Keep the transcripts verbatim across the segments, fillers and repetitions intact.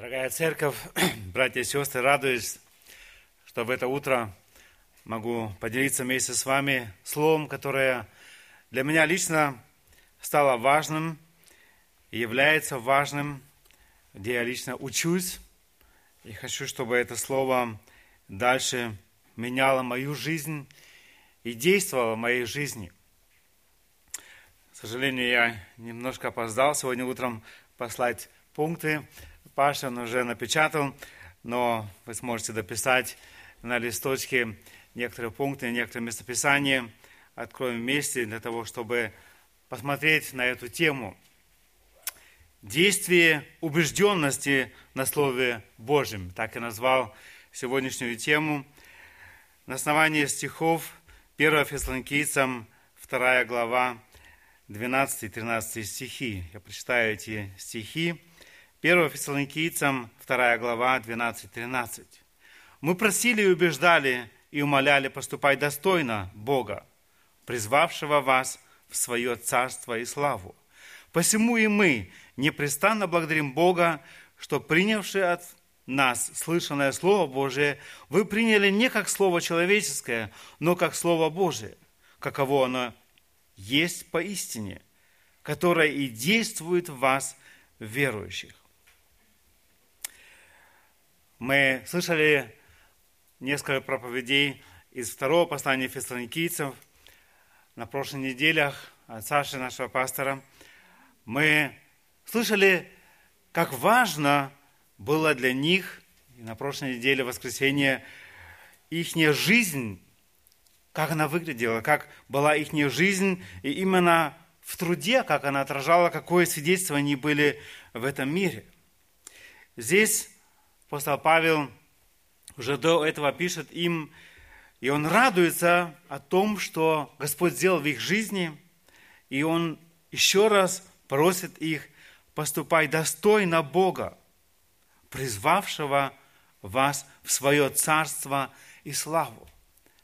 Дорогая церковь, братья и сестры, радуюсь, что в это утро могу поделиться вместе с вами словом, которое для меня лично стало важным и является важным, где я лично учусь. И хочу, чтобы это слово дальше меняло мою жизнь и действовало в моей жизни. К сожалению, я немножко опоздал сегодня утром послать пункты. Паша он уже напечатал, но вы сможете дописать на листочке некоторые пункты, некоторые местописания. Откроем вместе для того, чтобы посмотреть на эту тему. Действие убежденности на Слове Божьем. Так я назвал сегодняшнюю тему. На основании стихов первое Фессалоникийцам, вторая глава, двенадцатый тринадцатый стихи. Я прочитаю эти стихи. первое Фессалоникийцам, вторая глава, двенадцать тринадцать. «Мы просили и убеждали, и умоляли поступать достойно Бога, призвавшего вас в свое царство и славу. Посему и мы непрестанно благодарим Бога, что, принявши от нас слышанное Слово Божие, вы приняли не как Слово человеческое, но как Слово Божие, каково оно есть поистине, которое и действует в вас, верующих». Мы слышали несколько проповедей из второго послания Фессалоникийцам на прошлых неделях от Саши, нашего пастора. Мы слышали, как важно было для них, и на прошлой неделе, в воскресенье, ихняя жизнь, как она выглядела, как была ихняя жизнь, и именно в труде, как она отражала, какое свидетельство они были в этом мире. Здесь апостол Павел уже до этого пишет им, и он радуется о том, что Господь сделал в их жизни, и он еще раз просит их поступать достойно Бога, призвавшего вас в свое царство и славу.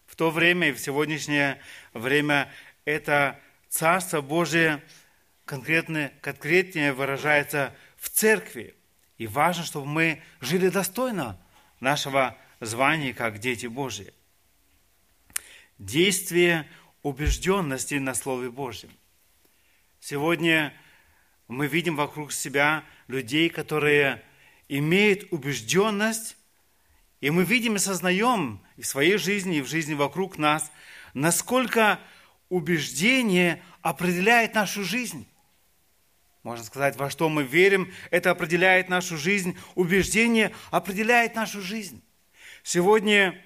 В то время и в сегодняшнее время это Царство Божие конкретно, конкретнее выражается в церкви. И важно, чтобы мы жили достойно нашего звания, как дети Божьи. Действие убежденности на Слове Божьем. Сегодня мы видим вокруг себя людей, которые имеют убежденность, и мы видим и сознаем и в своей жизни, и в жизни вокруг нас, насколько убеждение определяет нашу жизнь. Можно сказать, во что мы верим, это определяет нашу жизнь. Убеждение определяет нашу жизнь. Сегодня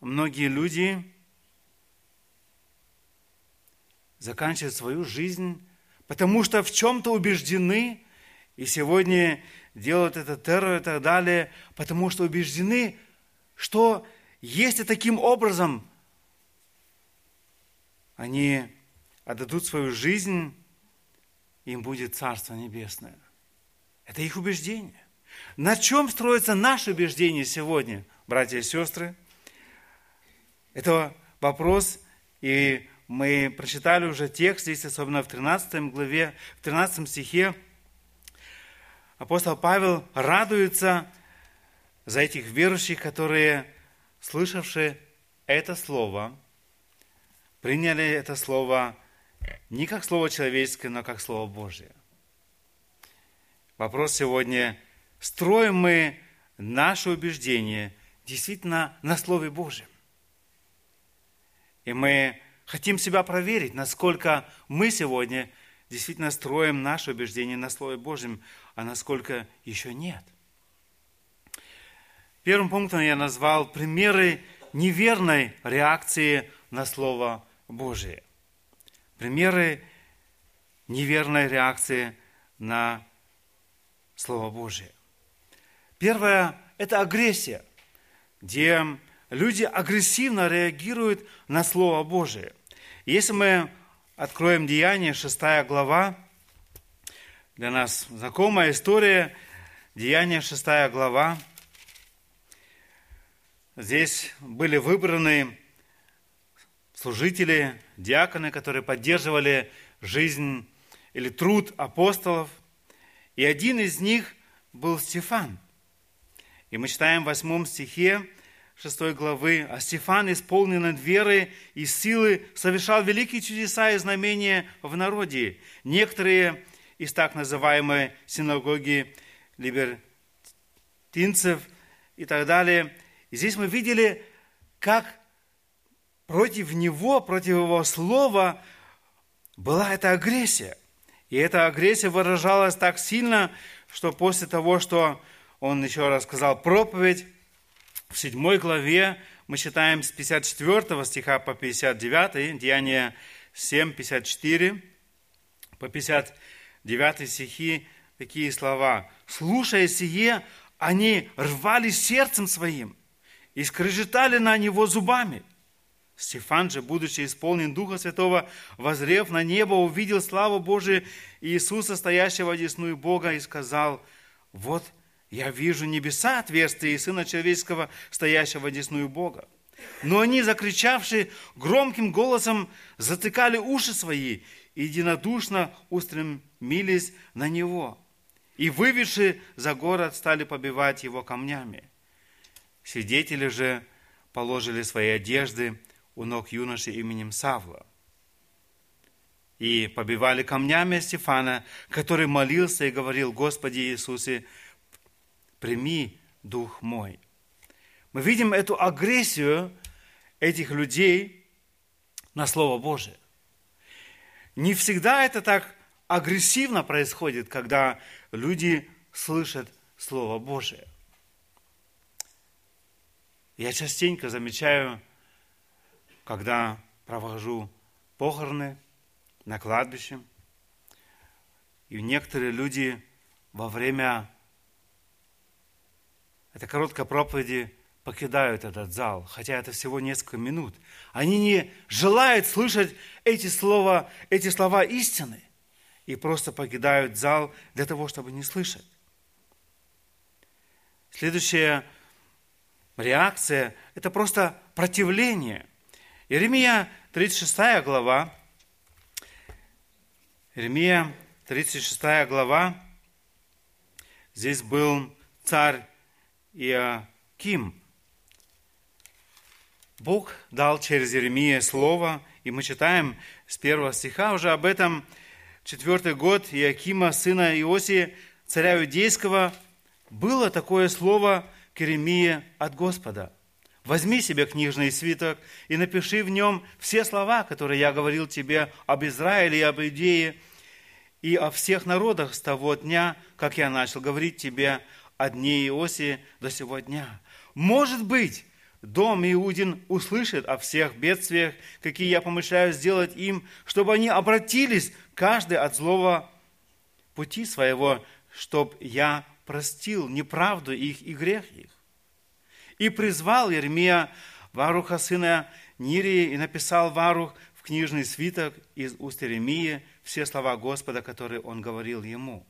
многие люди заканчивают свою жизнь, потому что в чем-то убеждены, и сегодня делают это террор и так далее, потому что убеждены, что если таким образом они отдадут свою жизнь, им будет Царство Небесное. Это их убеждение. На чем строится наше убеждение сегодня, братья и сестры? Это вопрос, и мы прочитали уже текст, здесь особенно в тринадцатой главе, в тринадцатом стихе. Апостол Павел радуется за этих верующих, которые, слышавши это слово, приняли это слово не как слово человеческое, но как слово Божие. Вопрос сегодня, строим мы наше убеждение действительно на Слове Божьем? И мы хотим себя проверить, насколько мы сегодня действительно строим наше убеждение на Слове Божьем, а насколько еще нет. Первым пунктом я назвал примеры неверной реакции на Слово Божие. Примеры неверной реакции на Слово Божие. Первое – это агрессия, где люди агрессивно реагируют на Слово Божие. Если мы откроем Деяния, шестая глава, для нас знакомая история, Деяния, шестая глава, здесь были выбраны служители, диаконы, которые поддерживали жизнь или труд апостолов. И один из них был Стефан. И мы читаем в восьмом стихе шестой главы: «А Стефан, исполненный веры и силы, совершал великие чудеса и знамения в народе. Некоторые из так называемой синагоги либертинцев и так далее». И здесь мы видели, как против него, против его слова была эта агрессия. И эта агрессия выражалась так сильно, что после того, что он еще раз сказал проповедь, в седьмой главе мы читаем с пятьдесят четвёртого стиха по пятьдесят девятый, Деяния семь, пятьдесят четыре, по пятьдесят девятый стихи такие слова. «Слушая сие, они рвали сердцем своим и скрежетали на него зубами. Стефан же, будучи исполнен Духа Святого, воззрев на небо, увидел славу Божию и Иисуса, стоящего одесную Бога, и сказал: вот я вижу небеса отверстия и Сына Человеческого, стоящего одесную Бога. Но они, закричавши громким голосом, затыкали уши свои и единодушно устремились на него. И, выведши за город, стали побивать его камнями. Свидетели же положили свои одежды у ног юноши именем Савла. И побивали камнями Стефана, который молился и говорил: Господи Иисусе, прими дух мой». Мы видим эту агрессию этих людей на Слово Божие. Не всегда это так агрессивно происходит, когда люди слышат Слово Божие. Я частенько замечаю, когда провожу похороны на кладбище, и некоторые люди во время этой короткой проповеди покидают этот зал, хотя это всего несколько минут. Они не желают слышать эти слова, эти слова истины, и просто покидают зал для того, чтобы не слышать. Следующая реакция – это просто противление. Иеремия тридцать шестая глава, Иеремия тридцать шестая глава, здесь был царь Иоаким. Бог дал через Иеремию слово, и мы читаем с первого стиха уже об этом. Четвертый год Иоакима, сына Иосии, царя Иудейского, было такое слово к Иеремии от Господа: «Возьми себе книжный свиток и напиши в нем все слова, которые я говорил тебе об Израиле и об Иудее и о всех народах с того дня, как я начал говорить тебе о дне Иосии до сего дня. Может быть, дом Иудин услышит о всех бедствиях, какие я помышляю сделать им, чтобы они обратились, каждый от злого пути своего, чтоб я простил неправду их и грех их». И призвал Иеремия Варуха, сына Нирии, и написал Варух в книжный свиток из уст Иеремии все слова Господа, которые он говорил ему.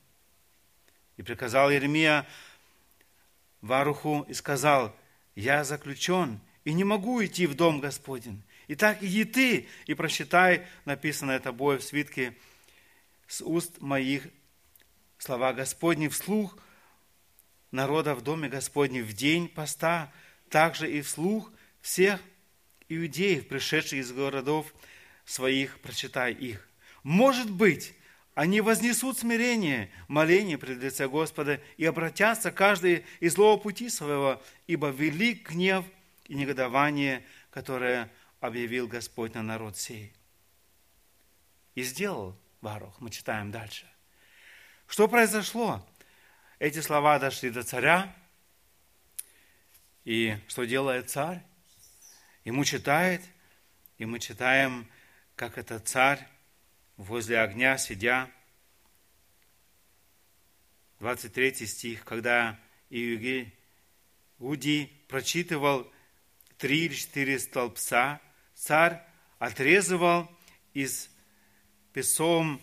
И приказал Иеремия Варуху и сказал: «Я заключен, и не могу идти в дом Господень. Итак, иди ты и прочитай написанное тобой в свитке с уст моих слова Господни вслух народа в доме Господне в день поста, также и вслух всех иудеев, пришедших из городов своих, прочитай их. Может быть, они вознесут смирение, моление пред лице Господа и обратятся каждый из злого пути своего, ибо велик гнев и негодование, которое объявил Господь на народ сей». И сделал Варух, мы читаем дальше. Что произошло? Эти слова дошли до царя, и что делает царь? Ему читает, и мы читаем, как этот царь возле огня сидя, двадцать третий стих, когда Иегудий прочитывал три или четыре столбца, царь отрезывал из песом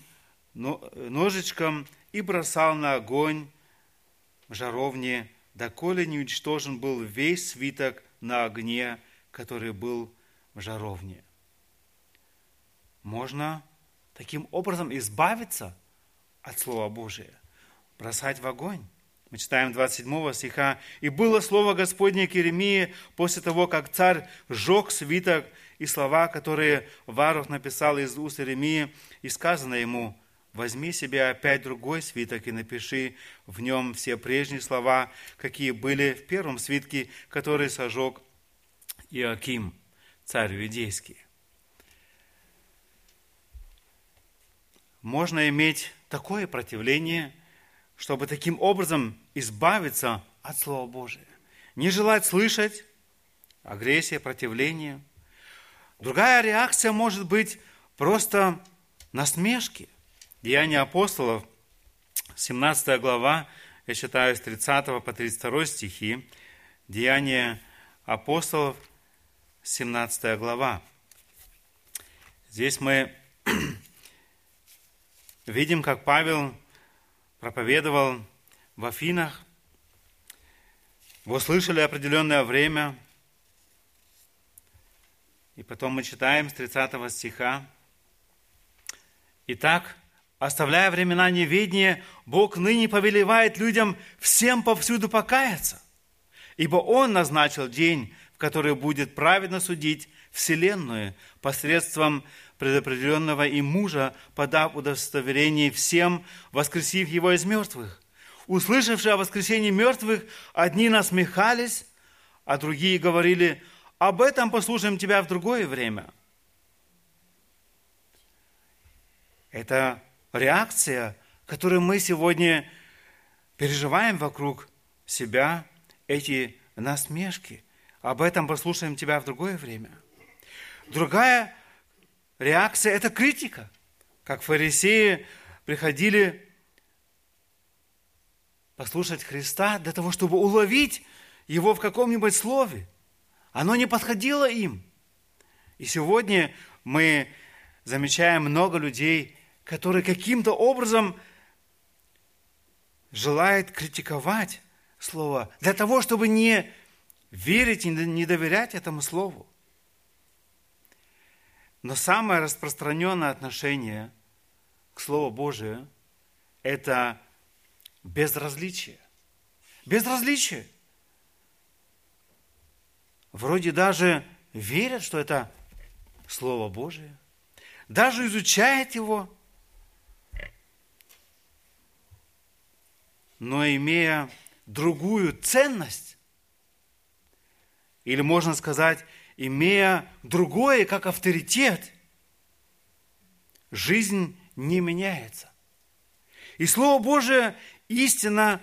ножичком и бросал на огонь в жаровне, доколе не уничтожен был весь свиток на огне, который был в жаровне. Можно таким образом избавиться от Слова Божия, бросать в огонь. Мы читаем двадцать седьмого стиха. «И было слово Господне к Иеремии после того, как царь сжег свиток и слова, которые Варух написал из уст Иеремии, и сказано ему: возьми себе опять другой свиток и напиши в нем все прежние слова, какие были в первом свитке, который сожег Иоаким, царь иудейский». Можно иметь такое противление, чтобы таким образом избавиться от Слова Божия. Не желать слышать, агрессия, противление. Другая реакция может быть просто насмешки. Деяния апостолов, семнадцатая глава, я считаю, с тридцатого по тридцать второй стихи. Деяния апостолов, семнадцатая глава. Здесь мы видим, как Павел проповедовал в Афинах. Его слышали определенное время. И потом мы читаем с тридцатого стиха. «Итак, оставляя времена неведения, Бог ныне повелевает людям всем повсюду покаяться, ибо Он назначил день, в который будет праведно судить вселенную посредством предопределенного им мужа, подав удостоверение всем, воскресив его из мертвых. Услышавши о воскресении мертвых, одни насмехались, а другие говорили: об этом послушаем тебя в другое время». Это реакция, которую мы сегодня переживаем вокруг себя, эти насмешки. Об этом послушаем тебя в другое время. Другая реакция – это критика. Как фарисеи приходили послушать Христа для того, чтобы уловить Его в каком-нибудь слове. Оно не подходило им. И сегодня мы замечаем много людей, которые каким-то образом желают критиковать Слово для того, чтобы не верить и не доверять этому Слову. Но самое распространенное отношение к Слову Божию – это безразличие. Безразличие. Вроде даже верят, что это Слово Божие, даже изучают его, но имея другую ценность, или, можно сказать, имея другое как авторитет, жизнь не меняется. И Слово Божие, истина,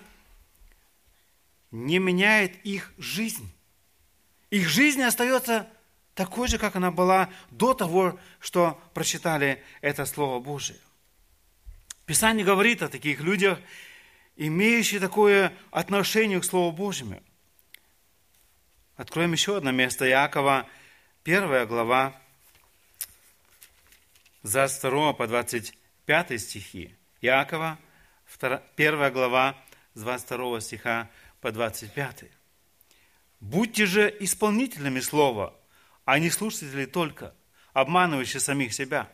не меняет их жизнь. Их жизнь остается такой же, как она была до того, что прочитали это Слово Божие. Писание говорит о таких людях, имеющих такое отношение к Слову Божьему. Откроем еще одно место, Иакова, первая глава, за второго по двадцать пятый стихи. Иакова, первая глава, с двадцать второго стиха по двадцать пятый. «Будьте же исполнителями слова, а не слушатели только, обманывающие самих себя.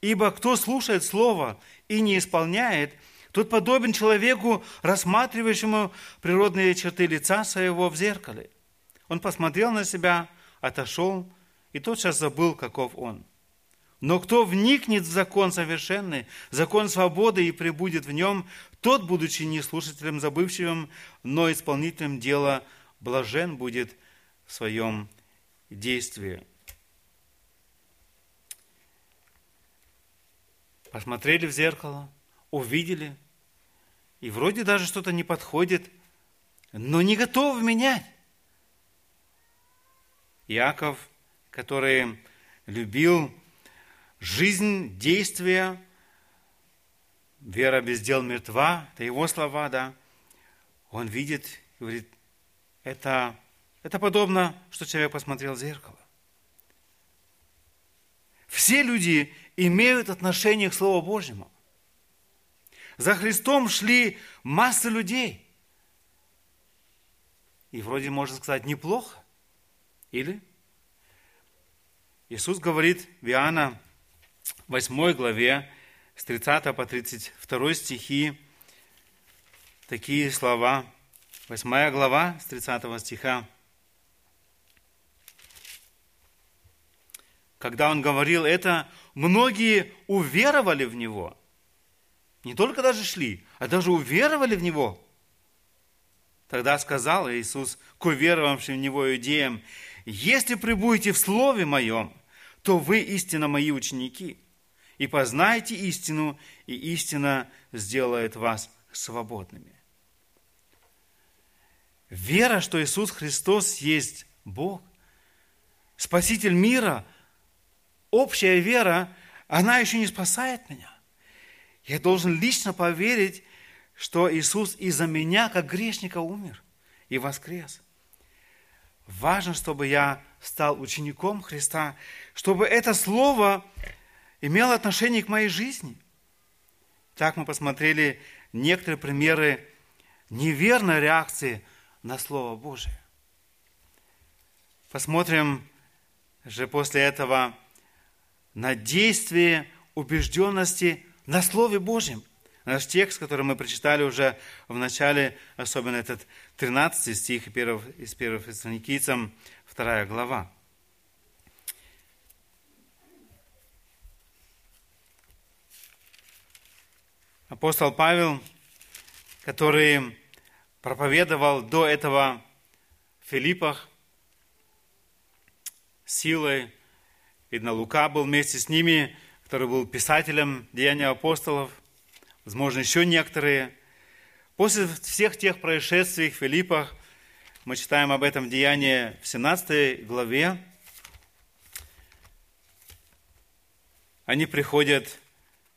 Ибо кто слушает слово и не исполняет, тот подобен человеку, рассматривающему природные черты лица своего в зеркале. Он посмотрел на себя, отошел, и тотчас забыл, каков он. Но кто вникнет в закон совершенный, закон свободы, и пребудет в нем, тот, будучи не слушателем забывчивым, но исполнителем дела, блажен будет в своем действии». Посмотрели в зеркало, увидели, и вроде даже что-то не подходит, но не готовы менять. Иаков, который любил жизнь, действия, вера без дел мертва, это его слова, да, он видит, говорит, это, это подобно, что человек посмотрел в зеркало. Все люди имеют отношение к Слову Божьему. За Христом шли массы людей. И вроде, можно сказать, неплохо. Или? Иисус говорит в Иоанна восьмой главе с тридцатого по тридцать второй стихи: такие слова. восьмая глава, с тридцатого стиха. Когда он говорил это, многие уверовали в него. Не только даже шли, а даже уверовали в него. Тогда сказал Иисус к уверовавшим в него иудеям: «Если пребудете в Слове Моем, то вы истинно Мои ученики, и познайте истину, и истина сделает вас свободными». Вера, что Иисус Христос есть Бог, Спаситель мира, общая вера, она еще не спасает меня. Я должен лично поверить, что Иисус из-за меня, как грешника, умер и воскрес. Важно, чтобы я стал учеником Христа, чтобы это слово имело отношение к моей жизни. Так мы посмотрели некоторые примеры неверной реакции на Слово Божие. Посмотрим же после этого на действие убежденности на Слове Божьем. Наш текст, который мы прочитали уже в начале, особенно этот тринадцатый стих из первого Фессалоникийцам, вторая глава. Апостол Павел, который проповедовал до этого в Филиппах силой, видно, Лука был вместе с ними, который был писателем «Деяний апостолов», возможно, еще некоторые. После всех тех происшествий в Филиппах, мы читаем об этом деянии в семнадцатой главе, они приходят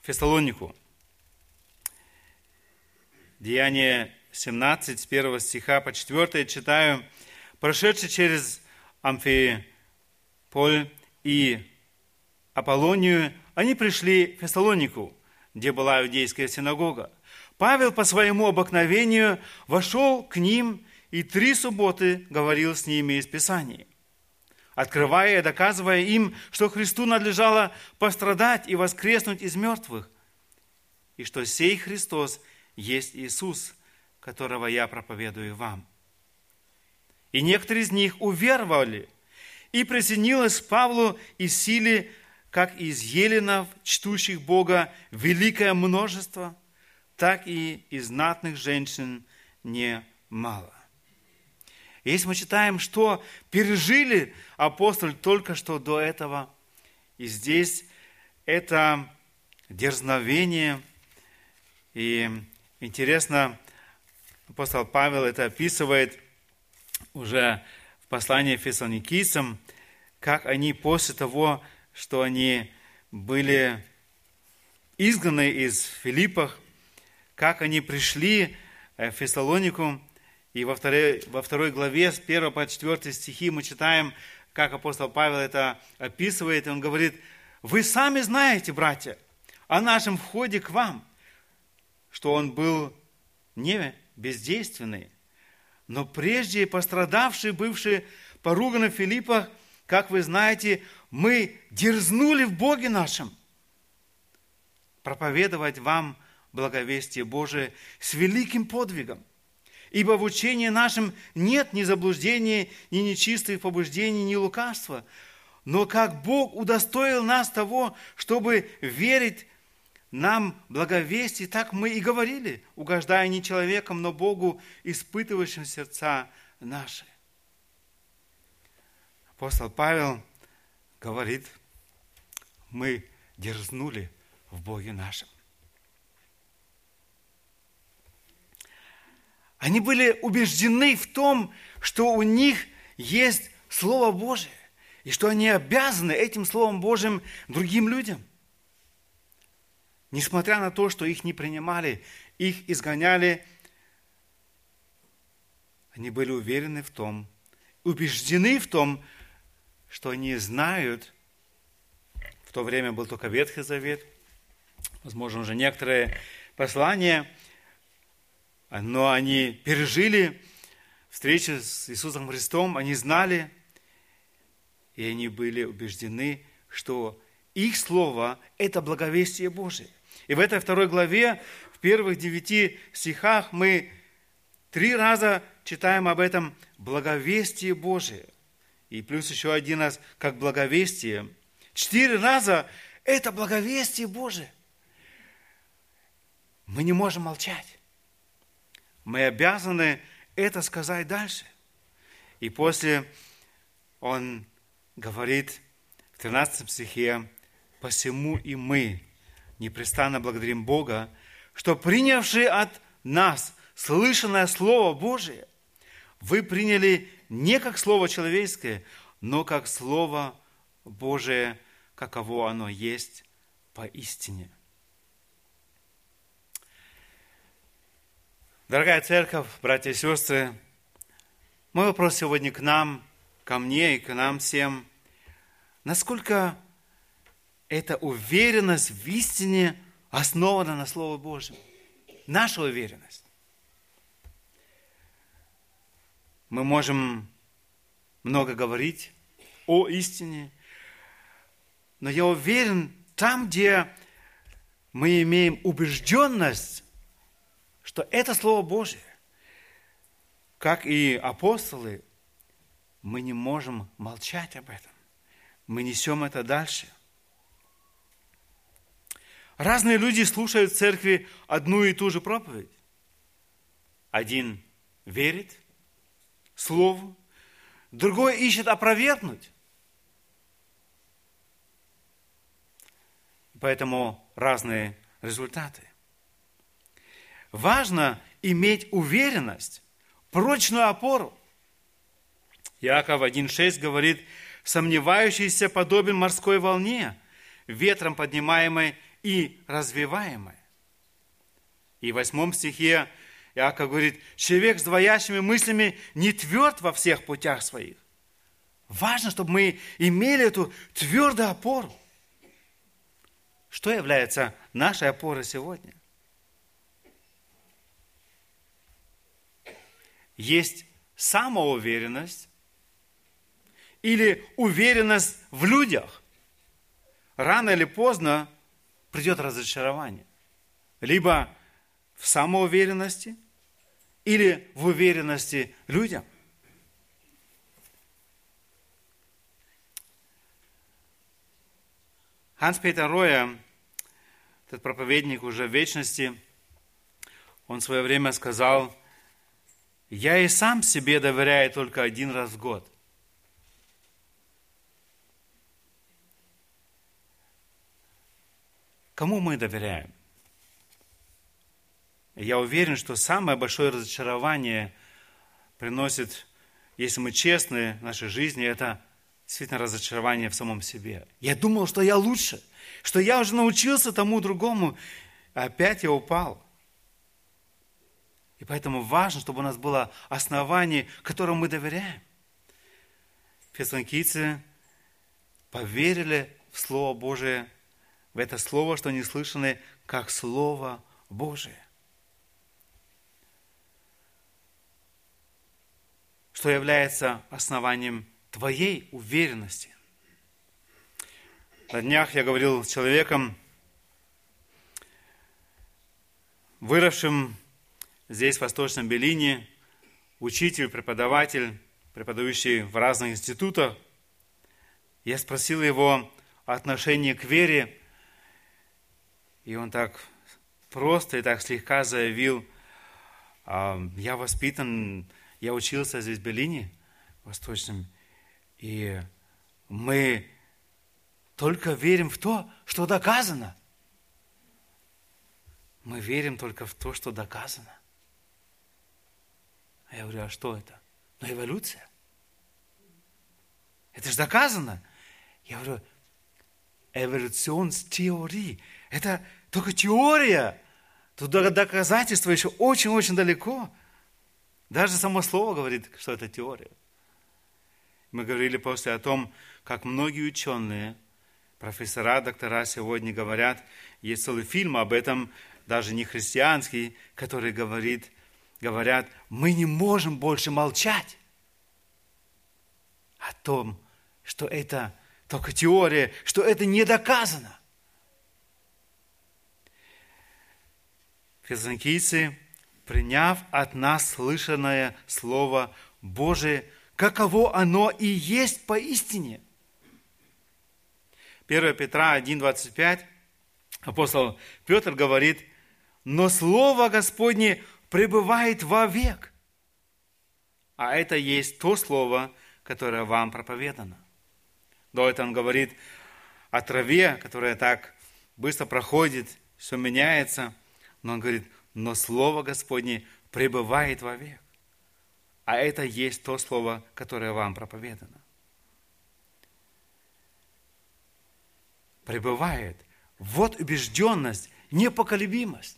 в Фессалонику. Деяние семнадцать, с первого стиха по четвёртый читаю. «Прошедший через Амфиполь и Аполлонию, они пришли в Фессалонику, где была иудейская синагога. Павел по своему обыкновению вошел к ним и три субботы говорил с ними из Писаний, открывая и доказывая им, что Христу надлежало пострадать и воскреснуть из мертвых, и что сей Христос есть Иисус, которого я проповедую вам. И некоторые из них уверовали, и присоединилось Павлу и Силе, как из еленов, чтущих Бога, великое множество, так и из знатных женщин немало». Если мы читаем, что пережили апостолы только что до этого, и здесь это дерзновение. И интересно, апостол Павел это описывает уже в послании Фессалоникийцам, как они после того, что они были изгнаны из Филиппах, как они пришли в Фессалонику. И во второй, во второй главе с первого по четвёртый стихи мы читаем, как апостол Павел это описывает. Он говорит: «Вы сами знаете, братья, о нашем входе к вам, что он был не бездейственный, но прежде пострадавший, бывший поруган в Филиппах, как вы знаете, мы дерзнули в Боге нашем проповедовать вам благовестие Божие с великим подвигом. Ибо в учении нашем нет ни заблуждения, ни нечистых побуждений, ни лукавства. Но как Бог удостоил нас того, чтобы верить нам благовестие, так мы и говорили, угождая не человеком, но Богу, испытывающим сердца наши». Апостол Павел говорит: мы дерзнули в Боге нашем. Они были убеждены в том, что у них есть Слово Божие, и что они обязаны этим Словом Божьим другим людям. Несмотря на то, что их не принимали, их изгоняли, они были уверены в том, убеждены в том, что они знают, в то время был только Ветхий Завет, возможно, уже некоторые послания, но они пережили встречу с Иисусом Христом, они знали, и они были убеждены, что их слово – это благовестие Божие. И в этой второй главе в первых девяти стихах мы три раза читаем об этом благовестие Божие. И плюс еще один раз, как благовестие. Четыре раза это благовестие Божие. Мы не можем молчать. Мы обязаны это сказать дальше. И после он говорит в тринадцатом стихе: «Посему и мы непрестанно благодарим Бога, что, принявши от нас слышанное Слово Божие, вы приняли не как Слово человеческое, но как Слово Божие, каково оно есть поистине». Дорогая церковь, братья и сестры, мой вопрос сегодня к нам, ко мне и к нам всем. Насколько эта уверенность в истине основана на Слове Божьем? Наша уверенность. Мы можем много говорить о истине, но я уверен, там, где мы имеем убежденность, что это Слово Божие, как и апостолы, мы не можем молчать об этом. Мы несем это дальше. Разные люди слушают в церкви одну и ту же проповедь. Один верит Слову, другой ищет опровергнуть. Поэтому разные результаты. Важно иметь уверенность, прочную опору. Иаков один шесть говорит: «Сомневающийся подобен морской волне, ветром поднимаемой и развиваемой». И в восьмом стихе Иаков говорит: «Человек с двоящими мыслями не тверд во всех путях своих». Важно, чтобы мы имели эту твердую опору. Что является нашей опорой сегодня? Есть самоуверенность или уверенность в людях. Рано или поздно придет разочарование. Либо в самоуверенности или в уверенности людям. Ханс Петер Роя, этот проповедник уже в вечности, он в свое время сказал: «Я и сам себе доверяю только один раз в год». Кому мы доверяем? Я уверен, что самое большое разочарование приносит, если мы честны в нашей жизни, это действительно разочарование в самом себе. Я думал, что я лучше, что я уже научился тому другому, а опять я упал. И поэтому важно, чтобы у нас было основание, которому мы доверяем. Фессалоникийцы поверили в Слово Божие, в это Слово, что они слышаны, как Слово Божие. Что является основанием твоей уверенности. На днях я говорил с человеком, выросшим здесь, в Восточном Белине, учитель, преподаватель, преподающий в разных институтах. Я спросил его о отношении к вере, и он так просто и так слегка заявил: «Я воспитан, я учился здесь в Белине, в Восточном, и мы только верим в то, что доказано». Мы верим только в то, что доказано. А я говорю: «А что это?» «Ну, эволюция. Это же доказано». Я говорю: «Эволюционс-теории. Это только теория. Тут доказательства еще очень-очень далеко». Даже само слово говорит, что это теория. Мы говорили после о том, как многие ученые, профессора, доктора сегодня говорят, есть целый фильм об этом, даже не христианский, который говорит, говорят: мы не можем больше молчать о том, что это только теория, что это не доказано. фессалоникийцы, приняв от нас слышанное Слово Божие, каково оно и есть поистине. первое Петра один двадцать пять апостол Петр говорит: «Но Слово Господне пребывает вовек». А это есть то Слово, которое вам проповедано. До этого он говорит о траве, которая так быстро проходит, все меняется. Но он говорит: «Но Слово Господне пребывает вовек». А это есть то Слово, которое вам проповедано. Пребывает. Вот убежденность, непоколебимость.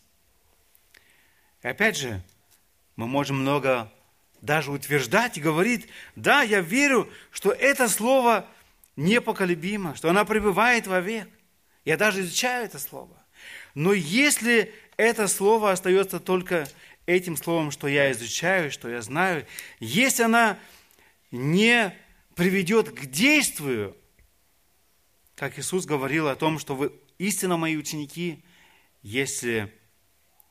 И опять же, мы можем много даже утверждать и говорить: да, я верю, что это слово непоколебимо, что оно пребывает вовек. Я даже изучаю это слово. Но если это слово остается только этим словом, что я изучаю, что я знаю, если оно не приведет к действию, как Иисус говорил о том, что вы истинно мои ученики, если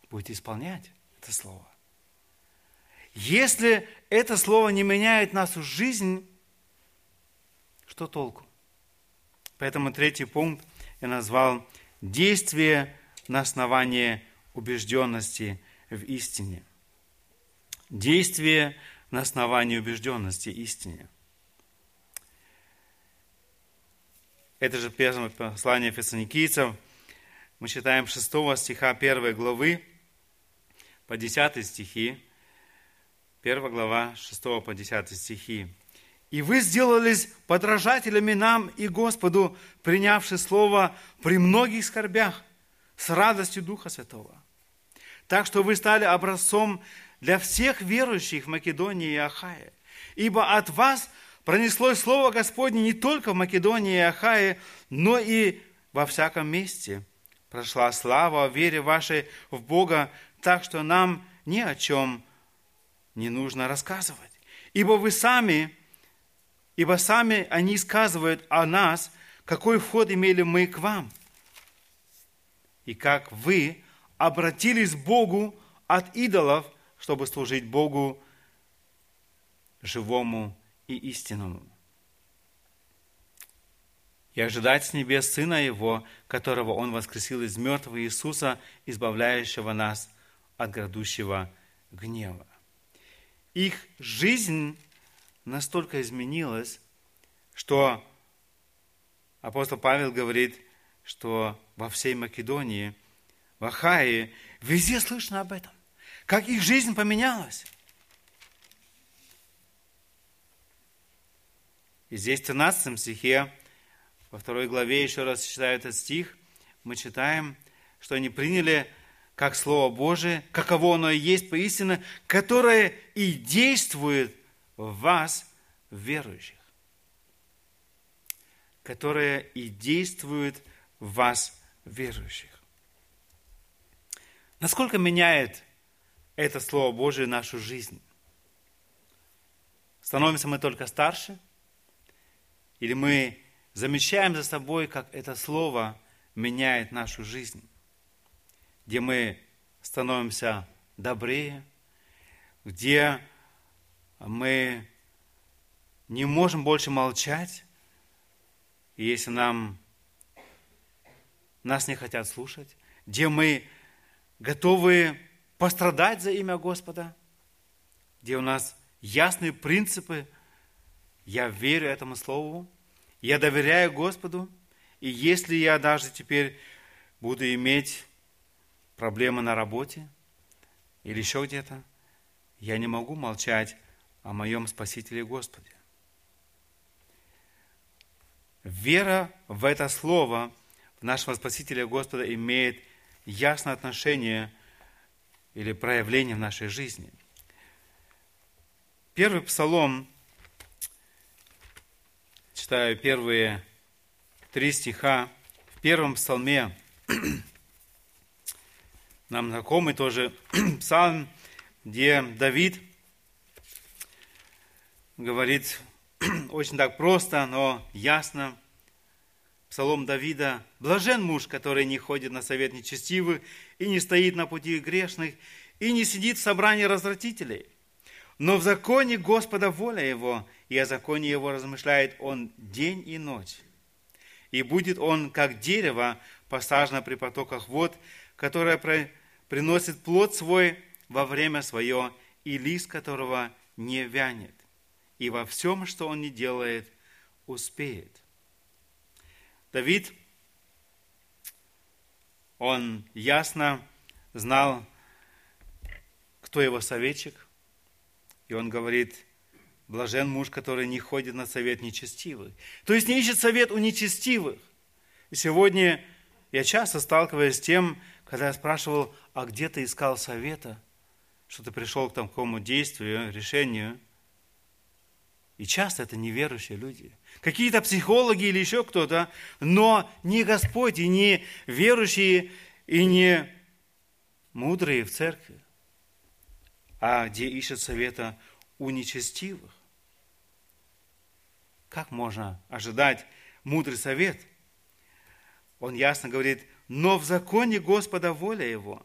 будете исполнять это слово. Если это слово не меняет нашу жизнь, что толку? Поэтому третий пункт я назвал «Действие на основании убежденности в истине». Действие на основании убежденности в истине. Это же первое послание Фессалоникийцев. Мы читаем шестого стиха первой главы по десятый стихи. первая глава, с шестого по десятый стихи. «И вы сделались подражателями нам и Господу, принявши слово при многих скорбях, с радостью Духа Святого. Так что вы стали образцом для всех верующих в Македонии и Ахае. Ибо от вас пронеслось слово Господне не только в Македонии и Ахае, но и во всяком месте. Прошла слава о вере вашей в Бога, так что нам ни о чем не нужно рассказывать. Ибо вы сами, ибо сами они сказывают о нас, какой вход имели мы к вам, и как вы обратились к Богу от идолов, чтобы служить Богу живому и истинному. И ожидать с небес Сына Его, которого Он воскресил из мертвых, Иисуса, избавляющего нас от грядущего гнева». Их жизнь настолько изменилась, что апостол Павел говорит, что во всей Македонии, в Ахае, везде слышно об этом, как их жизнь поменялась. И здесь в тринадцатом стихе, во второй главе, еще раз читаю этот стих, мы читаем, что они приняли как Слово Божие, каково оно и есть поистине, которое и действует в вас, верующих. Которое и действует в вас, верующих. Насколько меняет это Слово Божие нашу жизнь? Становимся мы только старше? Или мы замечаем за собой, как это Слово меняет нашу жизнь? Где мы становимся добрее, где мы не можем больше молчать, если нам, нас не хотят слушать, где мы готовы пострадать за имя Господа, где у нас ясные принципы: я верю этому Слову, я доверяю Господу, и если я даже теперь буду иметь проблемы на работе или еще где-то, я не могу молчать о моем Спасителе Господе. Вера в это Слово, в нашего Спасителя Господа, имеет ясное отношение или проявление в нашей жизни. Первый псалом, читаю первые три стиха, в первом псалме, нам знакомый тоже псалм, где Давид говорит очень так просто, но ясно: Псалом Давида: «Блажен муж, который не ходит на совет нечестивых, и не стоит на пути грешных, и не сидит в собрании развратителей. Но в законе Господа воля его, и о законе его размышляет он день и ночь. И будет он, как дерево, посажено при потоках вод, которое приносит плод свой во время свое, и лист которого не вянет. И во всем, что он не делает, успеет». Давид, он ясно знал, кто его советчик, и он говорит: блажен муж, который не ходит на совет нечестивых. То есть не ищет совет у нечестивых. И сегодня я часто сталкиваюсь с тем, когда я спрашивал: а где ты искал совета, что ты пришел к такому действию, решению? И часто это неверующие люди, какие-то психологи или еще кто-то, но не Господь, и не верующие, и не мудрые в церкви, а где ищут совета у нечестивых. Как можно ожидать мудрый совет? Он ясно говорит: но в законе Господа воля его,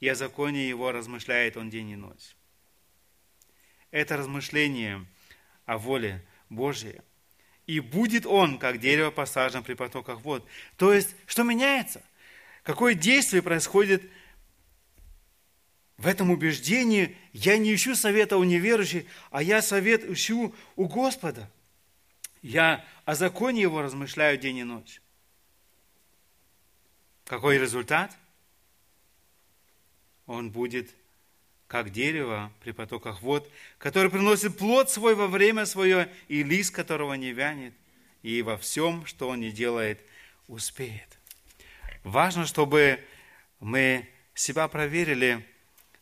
и о законе его размышляет он день и ночь. Это размышление о воле Божьей. И будет он, как дерево, посажено при потоках вод. То есть, что меняется? Какое действие происходит в этом убеждении? Я не ищу совета у неверующих, а я совет ищу у Господа. Я о законе его размышляю день и ночь. Какой результат? Он будет как дерево при потоках вод, которое приносит плод свой во время свое, и лист которого не вянет, и во всем, что он не делает, успеет. Важно, чтобы мы себя проверили,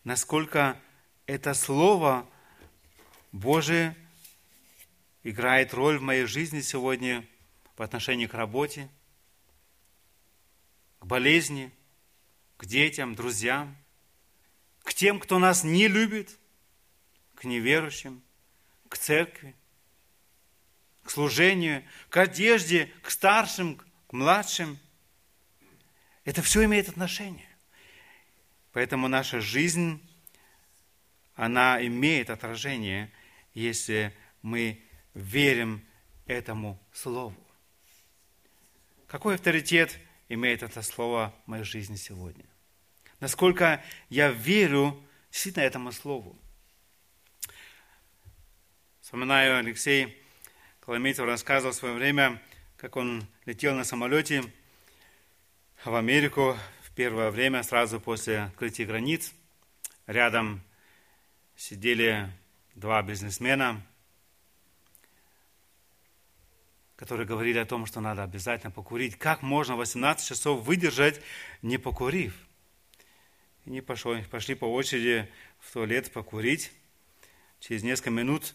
насколько это Слово Божие играет роль в моей жизни сегодня в отношении к работе, к болезни, к детям, друзьям, к тем, кто нас не любит, к неверующим, к церкви, к служению, к одежде, к старшим, к младшим. Это все имеет отношение. Поэтому наша жизнь, она имеет отражение, если мы верим этому слову. Какой авторитет имеет это слово в моей жизни сегодня? Насколько я верю действительно этому слову. Вспоминаю, Алексей Коломенцев рассказывал в свое время, как он летел на самолете в Америку в первое время, сразу после открытия границ. Рядом сидели два бизнесмена, которые говорили о том, что надо обязательно покурить. Как можно восемнадцать часов выдержать, не покурив? Они пошли, пошли по очереди в туалет покурить. Через несколько минут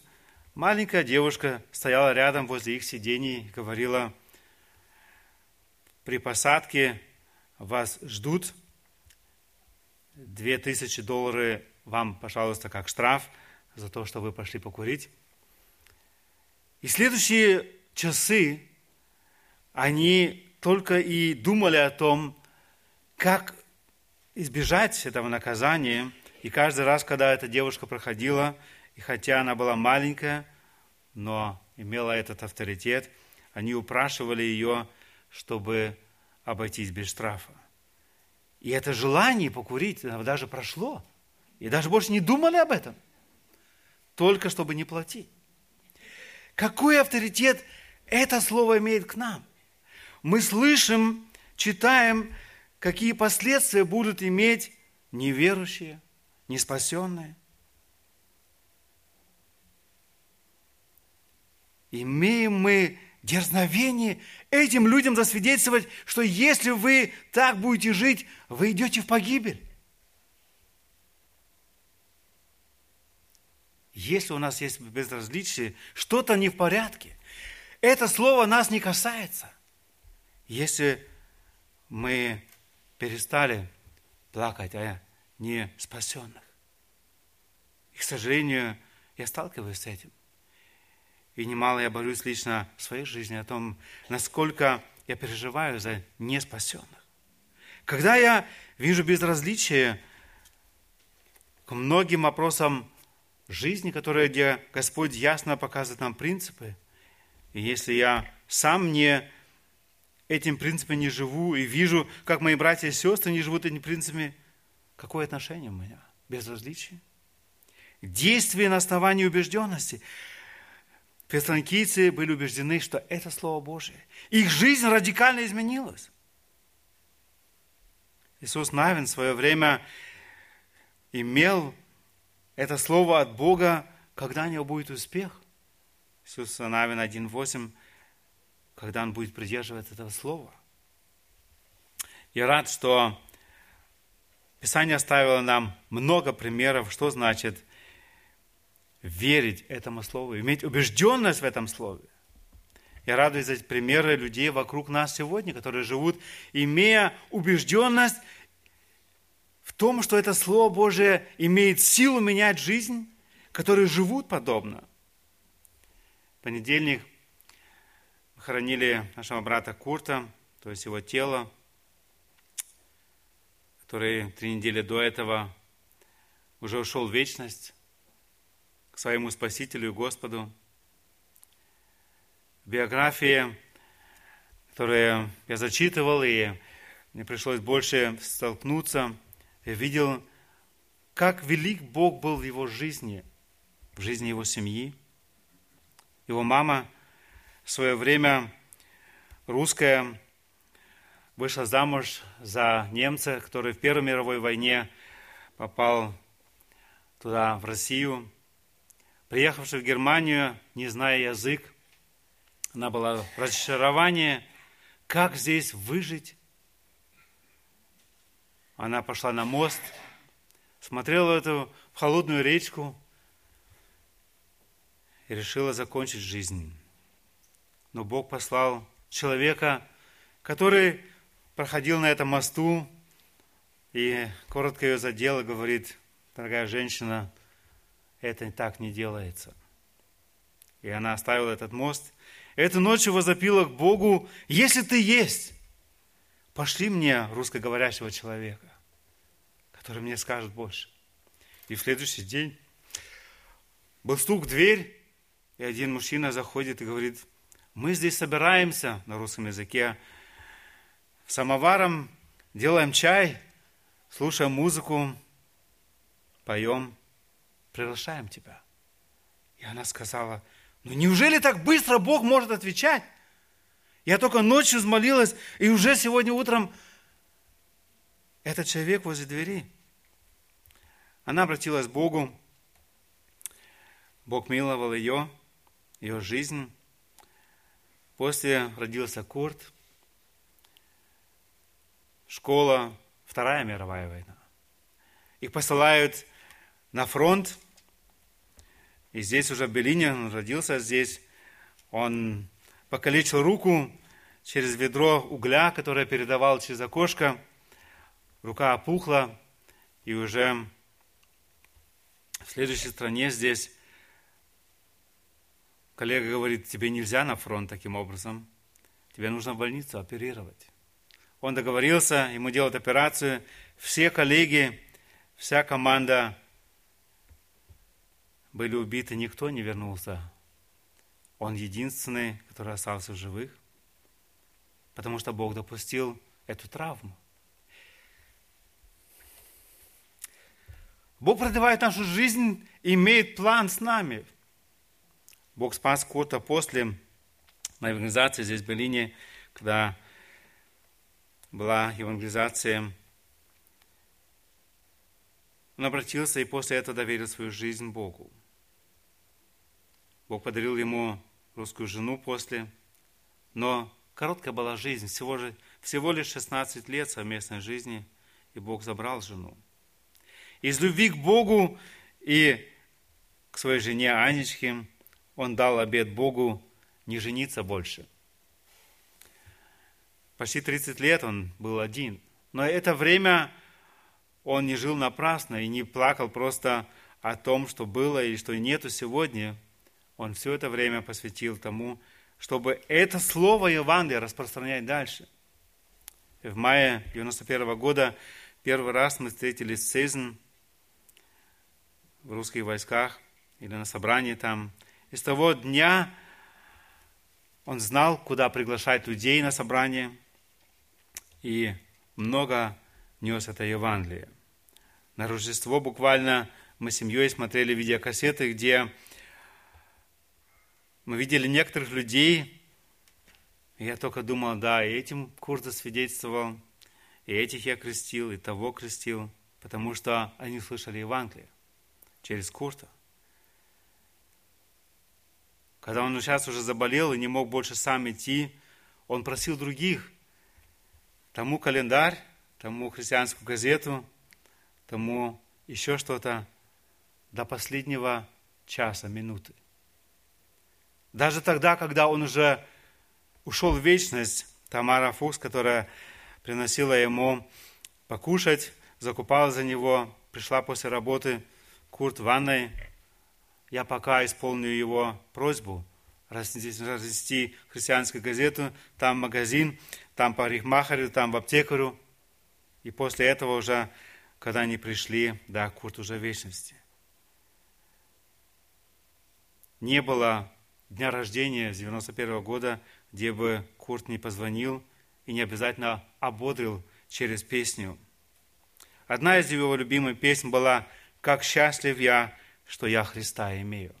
маленькая девушка стояла рядом возле их сидений и говорила: при посадке вас ждут две тысячи долларов, вам, пожалуйста, как штраф за то, что вы пошли покурить. И следующие часы они только и думали о том, как избежать этого наказания. И каждый раз, когда эта девушка проходила, и хотя она была маленькая, но имела этот авторитет, они упрашивали ее, чтобы обойтись без штрафа. И это желание покурить даже прошло. И даже больше не думали об этом. Только чтобы не платить. Какой авторитет это слово имеет к нам? Мы слышим, читаем, какие последствия будут иметь неверующие, неспасенные. Имеем мы дерзновение этим людям засвидетельствовать, что если вы так будете жить, вы идете в погибель. Если у нас есть безразличие, что-то не в порядке, это слово нас не касается. Если мы перестали плакать о неспасенных. И, к сожалению, я сталкиваюсь с этим. И немало я борюсь лично в своей жизни о том, насколько я переживаю за неспасенных. Когда я вижу безразличие к многим вопросам жизни, которые, где Господь ясно показывает нам принципы, и если я сам не этим принципом не живу и вижу, как мои братья и сестры не живут этими принципами, какое отношение у меня? Безразличие. Действие на основании убежденности. Фессалоникийцы были убеждены, что это Слово Божие. Их жизнь радикально изменилась. Иисус Навин в свое время имел это слово от Бога, когда у него будет успех. Иисус Навин один восемь, когда он будет придерживаться этого слова. Я рад, что Писание оставило нам много примеров, что значит верить этому слову, иметь убежденность в этом слове. Я радуюсь за эти примеры людей вокруг нас сегодня, которые живут, имея убежденность в том, что это Слово Божие имеет силу менять жизнь, которые живут подобно. В понедельник мы хоронили нашего брата Курта, то есть его тело, который три недели до этого уже ушел в вечность к своему Спасителю и Господу. Биографии, которые я зачитывал, и мне пришлось больше столкнуться, я видел, как велик Бог был в его жизни, в жизни его семьи. Его мама в свое время русская вышла замуж за немца, который в Первой мировой войне попал туда, в Россию, приехавший в Германию, не зная язык. Она была в разочаровании, как здесь выжить. Она пошла на мост, смотрела эту холодную речку и решила закончить жизнь. Но Бог послал человека, который проходил на этом мосту и коротко ее задел и говорит: дорогая женщина, это так не делается. И она оставила этот мост. Эту ночью возопила к Богу: если ты есть, пошли мне русскоговорящего человека, который мне скажет больше. И в следующий день был стук в дверь, и один мужчина заходит и говорит: мы здесь собираемся, на русском языке, самоваром, делаем чай, слушаем музыку, поем, приглашаем тебя. И она сказала: ну неужели так быстро Бог может отвечать? Я только ночью взмолилась, и уже сегодня утром этот человек возле двери. Она обратилась к Богу. Бог миловал ее, ее жизнь. После родился Курт. Школа, Вторая мировая война. Их посылают на фронт. И здесь уже в Белине, он родился здесь, он покалечил руку через ведро угля, которое передавал через окошко. Рука опухла, и уже в следующей стране здесь коллега говорит: тебе нельзя на фронт таким образом, тебе нужно в больницу оперировать. Он договорился, ему делают операцию, все коллеги, вся команда были убиты, никто не вернулся. Он единственный, который остался в живых, потому что Бог допустил эту травму. Бог продлевает нашу жизнь, имеет план с нами. Бог спас Курта после на евангелизации здесь, в Белине, когда была евангелизация. Он обратился и после этого доверил свою жизнь Богу. Бог подарил ему русскую жену после. Но короткая была жизнь, всего, же, всего лишь шестнадцать лет совместной жизни, и Бог забрал жену. Из любви к Богу и к своей жене Анечке он дал обет Богу не жениться больше. Почти тридцать лет он был один. Но это время он не жил напрасно и не плакал просто о том, что было и что нету сегодня. Он все это время посвятил тому, чтобы это слово Евангелия распространять дальше. В мае девяносто первого года первый раз мы встретились в Сезн в русских войсках или на собрании там. И с того дня он знал, куда приглашать людей на собрание, и много нес это Евангелие. На Рождество буквально мы с семьей смотрели видеокассеты, где мы видели некоторых людей, и я только думал, да, и этим Курт свидетельствовал, и этих я крестил, и того крестил, потому что они слышали Евангелие через Курта. Когда он сейчас уже заболел и не мог больше сам идти, он просил других, тому календарь, тому христианскую газету, тому еще что-то, до последнего часа, минуты. Даже тогда, когда он уже ушел в вечность, Тамара Фокс, которая приносила ему покушать, закупала за него, пришла после работы, Курт в ванной, я пока исполню его просьбу, разнести христианскую газету, там магазин, там парикмахеру, там в аптекарю. И после этого уже, когда они пришли, да, Курт уже в вечности. Не было дня рождения с девяносто первого года, где бы Курт не позвонил и не обязательно ободрил через песню. Одна из его любимых песен была «Как счастлив я, что я Христа имею».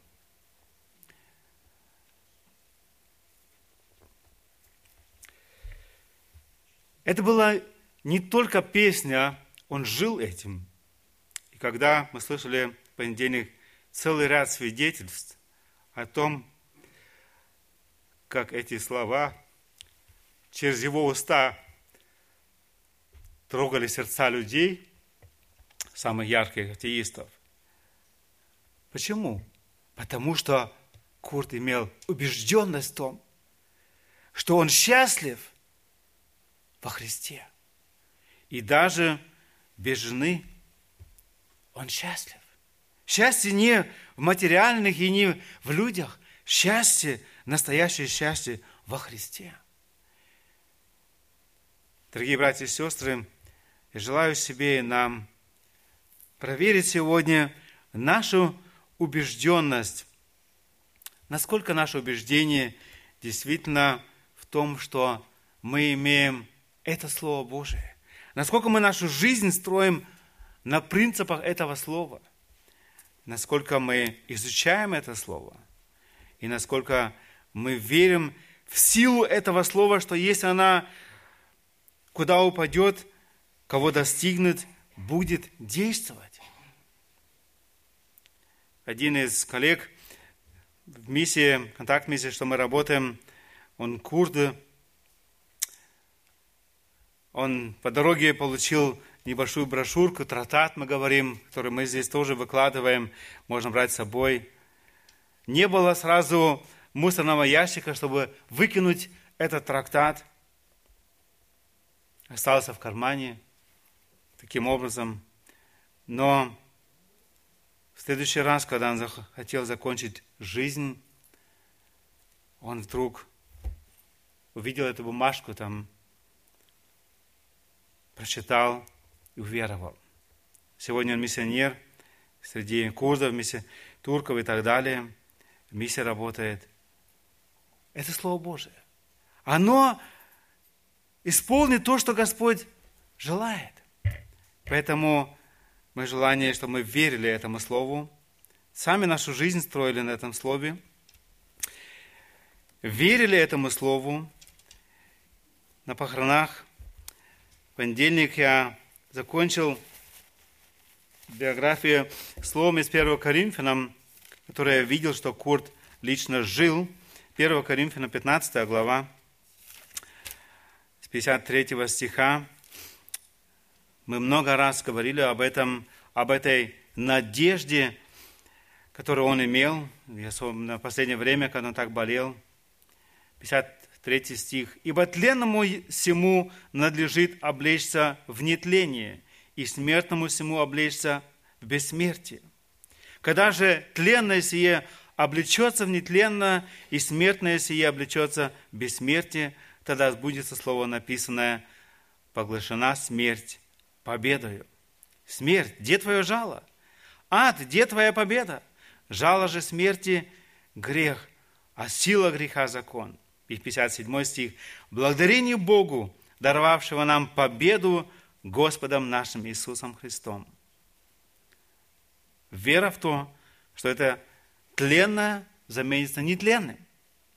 Это была не только песня, он жил этим. И когда мы слышали в понедельник целый ряд свидетельств о том, как эти слова через его уста трогали сердца людей, самых ярких атеистов. Почему? Потому что Курт имел убежденность в том, что он счастлив во Христе. И даже без жены он счастлив. Счастье не в материальных и не в людях. Счастье, настоящее счастье во Христе. Дорогие братья и сестры, я желаю себе и нам проверить сегодня нашу убежденность, насколько наше убеждение действительно в том, что мы имеем это Слово Божие, насколько мы нашу жизнь строим на принципах этого Слова, насколько мы изучаем это Слово, и насколько мы верим в силу этого Слова, что если она куда упадет, кого достигнет, будет действовать. Один из коллег в миссии, контакт-миссии, что мы работаем, он курд. Он по дороге получил небольшую брошюрку, трактат, мы говорим, который мы здесь тоже выкладываем, можно брать с собой. Не было сразу мусорного ящика, чтобы выкинуть этот трактат. Остался в кармане таким образом. Но в следующий раз, когда он хотел закончить жизнь, он вдруг увидел эту бумажку там, прочитал и уверовал. Сегодня он миссионер среди курдов, турков и так далее. Миссия работает. Это Слово Божие. Оно исполнит то, что Господь желает. Поэтому мы желание, чтобы мы верили этому Слову, сами нашу жизнь строили на этом Слове, верили этому Слову. На похоронах в понедельник я закончил биографию словом из первого Коринфянам, которое я видел, что Курт лично жил. первое Коринфянам, пятнадцатая глава, с пятьдесят третьего стиха. Мы много раз говорили об этом, об этой надежде, которую он имел, особенно в последнее время, когда он так болел. пятьдесят третий стих. «Ибо тленному сему надлежит облечься в нетление, и смертному сему облечься в бессмертие. Когда же тленное сие облечется в нетленное, и смертное сие облечется в бессмертие, тогда сбудется слово написанное: поглашена смерть победою. Смерть, где твое жало? Ад, где твоя победа? Жало же смерти – грех, а сила греха – закон. И пятьдесят седьмой стих. Благодарение Богу, даровавшего нам победу Господом нашим Иисусом Христом. Вера в то, что это тленное заменится нетленным.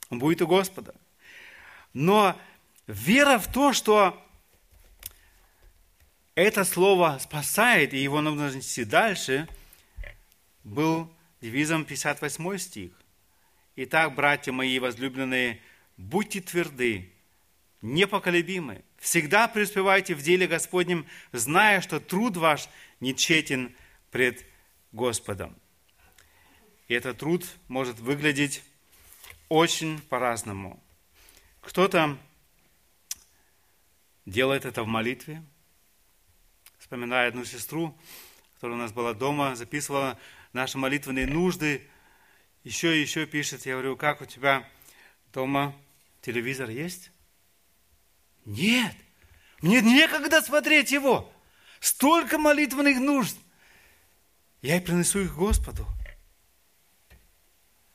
Он будет у Господа. Но вера в то, что это слово спасает, и его нужно нести дальше, был девизом пятьдесят восьмой стих. Итак, братья мои возлюбленные, будьте тверды, непоколебимы, всегда преуспевайте в деле Господнем, зная, что труд ваш нечетен пред Господом. И этот труд может выглядеть очень по-разному. Кто-то делает это в молитве. Вспоминаю одну сестру, которая у нас была дома, записывала наши молитвенные нужды, еще и еще пишет. Я говорю: как у тебя дома телевизор есть? Нет, мне некогда смотреть его. Столько молитвенных нужд. Я и принесу их Господу.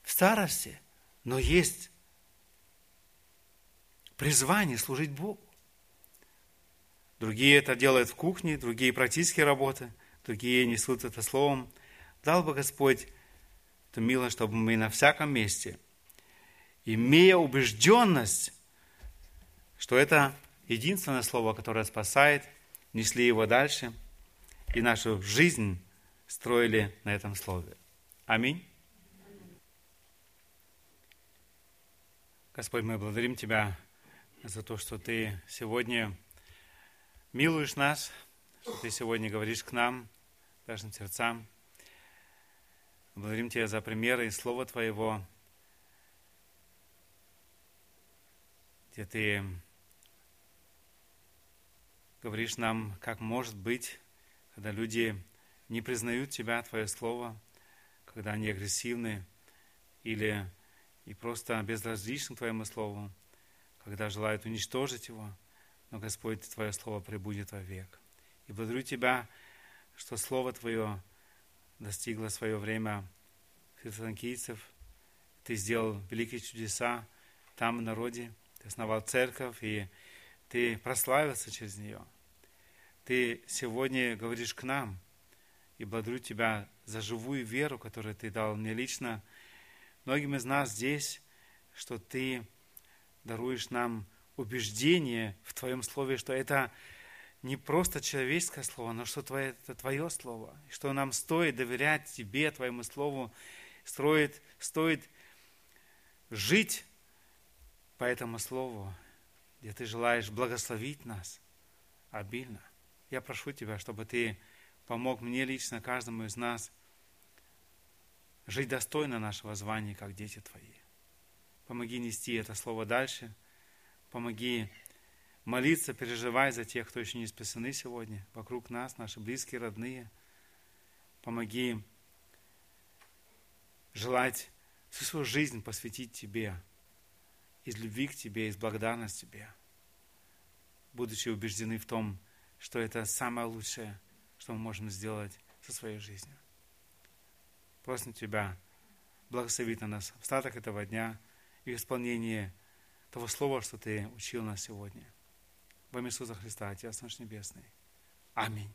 В старости, но есть призвание служить Богу. Другие это делают в кухне, другие практические работы, другие несут это словом. Дал бы Господь эту милость, чтобы мы на всяком месте, имея убежденность, что это единственное слово, которое спасает, несли его дальше и нашу жизнь строили на этом слове. Аминь. Господь, мы благодарим Тебя за то, что Ты сегодня милуешь нас, что Ты сегодня говоришь к нам, к нашим сердцам. Благодарим Тебя за примеры и Слово Твоего, где Ты говоришь нам, как может быть, когда люди не признают Тебя, Твое Слово, когда они агрессивны или и просто безразличны к Твоему Слову, когда желают уничтожить его. Но, Господь, Твое Слово пребудет вовек. И благодарю Тебя, что Слово Твое достигло свое время фессалоникийцев. Ты сделал великие чудеса там, в народе. Ты основал церковь, и Ты прославился через нее. Ты сегодня говоришь к нам. И благодарю Тебя за живую веру, которую Ты дал мне лично, многим из нас здесь, что Ты даруешь нам убеждение в Твоем Слове, что это не просто человеческое Слово, но что твое, это Твое Слово, что нам стоит доверять Тебе, Твоему Слову, стоит, стоит жить по этому Слову, где Ты желаешь благословить нас обильно. Я прошу Тебя, чтобы Ты помог мне лично, каждому из нас, жить достойно нашего звания, как дети Твои. Помоги нести это слово дальше. Помоги молиться, переживай за тех, кто еще не спасены сегодня, вокруг нас, наши близкие, родные. Помоги желать всю свою жизнь посвятить Тебе, из любви к Тебе, из благодарности Тебе, будучи убеждены в том, что это самое лучшее, что мы можем сделать со своей жизнью. Просим Тебя, благослови на нас остаток этого дня и исполнение того слова, что Ты учил нас сегодня. Во имя Иисуса Христа, Отец наш Небесный. Аминь.